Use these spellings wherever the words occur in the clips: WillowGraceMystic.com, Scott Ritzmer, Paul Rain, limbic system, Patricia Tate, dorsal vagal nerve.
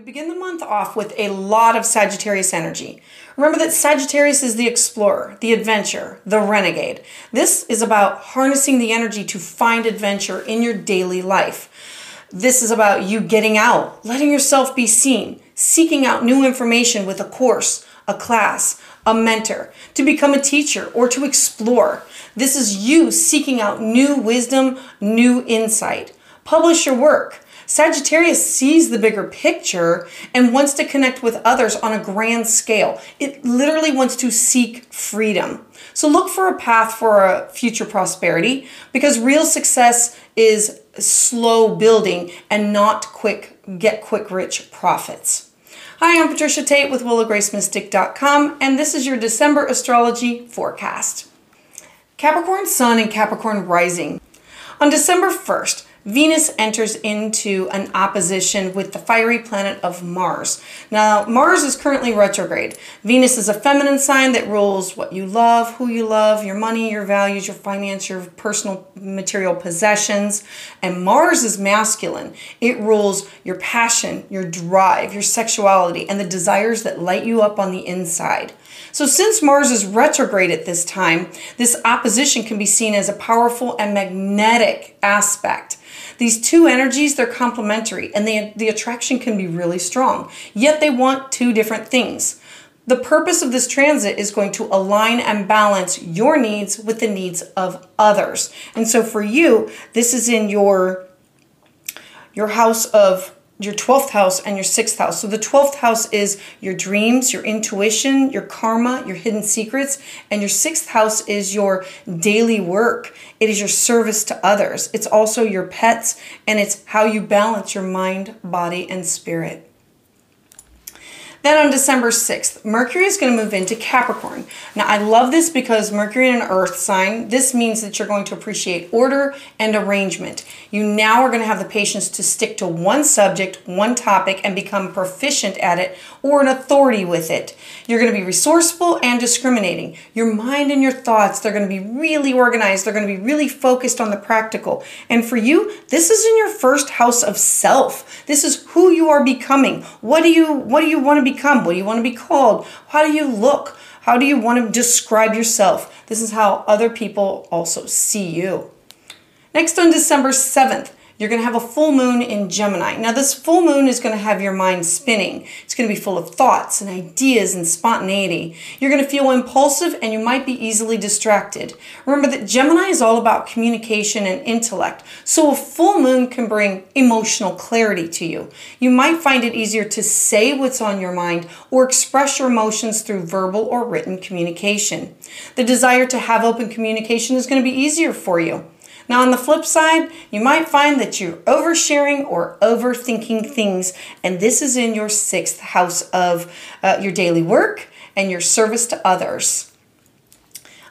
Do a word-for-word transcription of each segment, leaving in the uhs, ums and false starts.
We begin the month off with a lot of Sagittarius energy. Remember that Sagittarius is the explorer, the adventurer, the renegade. This is about harnessing the energy to find adventure in your daily life. This is about you getting out, letting yourself be seen, seeking out new information with a course, a class, a mentor, to become a teacher, or to explore. This is you seeking out new wisdom, new insight. Publish your work. Sagittarius sees the bigger picture and wants to connect with others on a grand scale. It literally wants to seek freedom. So look for a path for a future prosperity, because real success is slow building and not quick, get quick rich profits. Hi, I'm Patricia Tate with Willow Grace Mystic dot com, and this is your December astrology forecast. Capricorn Sun and Capricorn Rising. On December first, Venus enters into an opposition with the fiery planet of Mars. Now, Mars is currently retrograde. Venus is a feminine sign that rules what you love, who you love, your money, your values, your finance, your personal material possessions. And Mars is masculine. It rules your passion, your drive, your sexuality, and the desires that light you up on the inside. So since Mars is retrograde at this time, this opposition can be seen as a powerful and magnetic aspect. These two energies, they're complementary, and they, the attraction can be really strong, yet they want two different things. The purpose of this transit is going to align and balance your needs with the needs of others. And so for you, this is in your, your house of your twelfth house and your sixth house. So the twelfth house is your dreams, your intuition, your karma, your hidden secrets, and your sixth house is your daily work. It is your service to others. It's also your pets, and it's how you balance your mind, body, and spirit. Then on December sixth, Mercury is going to move into Capricorn. Now, I love this because Mercury in an earth sign, this means that you're going to appreciate order and arrangement. You now are going to have the patience to stick to one subject, one topic, and become proficient at it or an authority with it. You're going to be resourceful and discriminating. Your mind and your thoughts, they're going to be really organized. They're going to be really focused on the practical. And for you, this is in your first house of self. This is who you are becoming. What do you, what do you want to be? Become? What do you want to be called? How do you look? How do you want to describe yourself? This is how other people also see you. Next, on December seventh, you're going to have a full moon in Gemini. Now, this full moon is going to have your mind spinning. It's going to be full of thoughts and ideas and spontaneity. You're going to feel impulsive, and you might be easily distracted. Remember that Gemini is all about communication and intellect. So a full moon can bring emotional clarity to you. You might find it easier to say what's on your mind or express your emotions through verbal or written communication. The desire to have open communication is going to be easier for you. Now, on the flip side, you might find that you're oversharing or overthinking things, and this is in your sixth house of uh, your daily work and your service to others.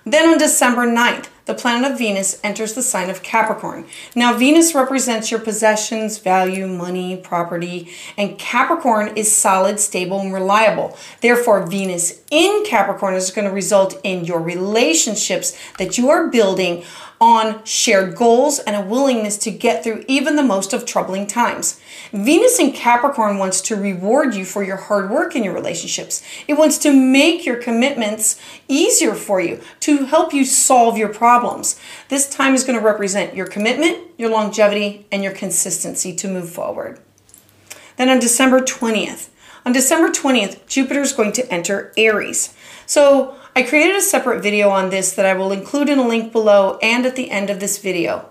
Then on December ninth, the planet of Venus enters the sign of Capricorn. Now, Venus represents your possessions, value, money, property, and Capricorn is solid, stable, and reliable. Therefore, Venus in Capricorn is going to result in your relationships that you are building on shared goals and a willingness to get through even the most of troubling times. Venus in Capricorn wants to reward you for your hard work in your relationships. It wants to make your commitments easier for you, to help you solve your problems. This time is going to represent your commitment, your longevity, and your consistency to move forward. Then on December twentieth, on December twentieth, Jupiter is going to enter Aries. So I created a separate video on this that I will include in a link below and at the end of this video.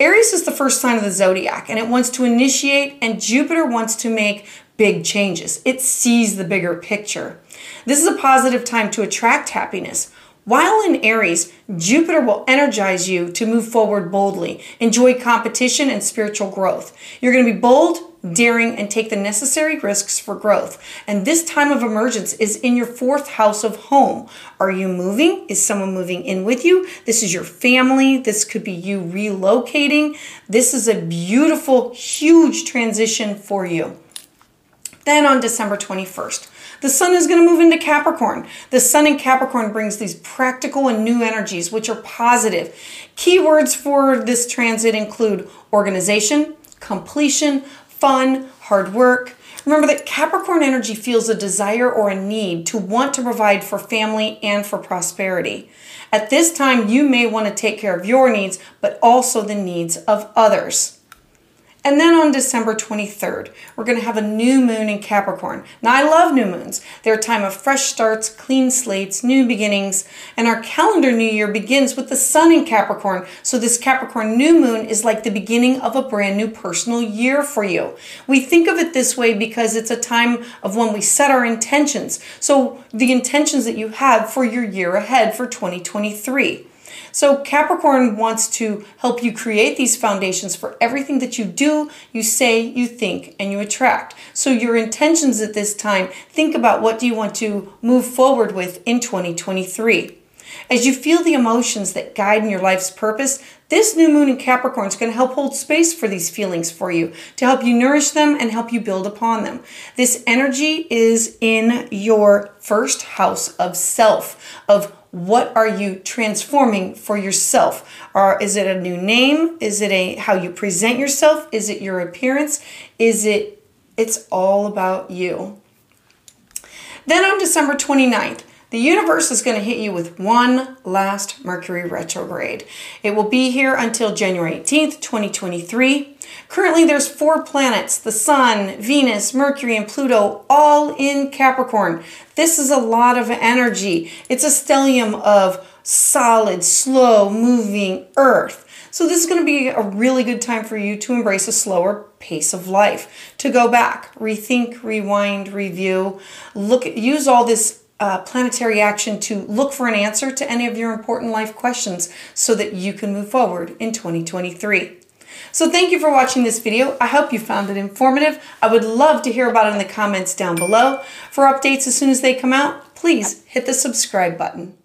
Aries is the first sign of the zodiac, and it wants to initiate, and Jupiter wants to make big changes. It sees the bigger picture. This is a positive time to attract happiness. While in Aries, Jupiter will energize you to move forward boldly, enjoy competition and spiritual growth. You're going to be bold, daring, and take the necessary risks for growth. And this time of emergence is in your fourth house of home. Are you moving? Is someone moving in with you? This is your family. This could be you relocating. This is a beautiful, huge transition for you. Then on December twenty-first, the sun is going to move into Capricorn. The sun in Capricorn brings these practical and new energies, which are positive. Keywords for this transit include organization, completion, fun, hard work, Remember that Capricorn energy feels a desire or a need to want to provide for family and for prosperity. At this time, you may want to take care of your needs, but also the needs of others. And then on December twenty-third, we're going to have a new moon in Capricorn. Now, I love new moons. They're a time of fresh starts, clean slates, new beginnings, and our calendar new year begins with the sun in Capricorn. So this Capricorn new moon is like the beginning of a brand new personal year for you. We think of it this way because it's a time of when we set our intentions. So the intentions that you have for your year ahead for twenty twenty-three. So Capricorn wants to help you create these foundations for everything that you do, you say, you think, and you attract. So your intentions at this time, think about what do you want to move forward with in twenty twenty-three. As you feel the emotions that guide in your life's purpose, this new moon in Capricorn is going to help hold space for these feelings for you, to help you nourish them and help you build upon them. This energy is in your first house of self, of what are you transforming for yourself? Or is it a new name? Is it a how you present yourself? Is it your appearance? Is it, it's all about you. Then on December twenty-ninth, the universe is going to hit you with one last Mercury retrograde. It will be here until January eighteenth, twenty twenty-three. Currently, there's four planets, the Sun, Venus, Mercury, and Pluto, all in Capricorn. This is a lot of energy. It's a stellium of solid, slow-moving Earth. So this is going to be a really good time for you to embrace a slower pace of life, to go back, rethink, rewind, review, look, at, use all this Uh, planetary action to look for an answer to any of your important life questions so that you can move forward in twenty twenty-three. So thank you for watching this video. I hope you found it informative. I would love to hear about it in the comments down below. For updates as soon as they come out, please hit the subscribe button.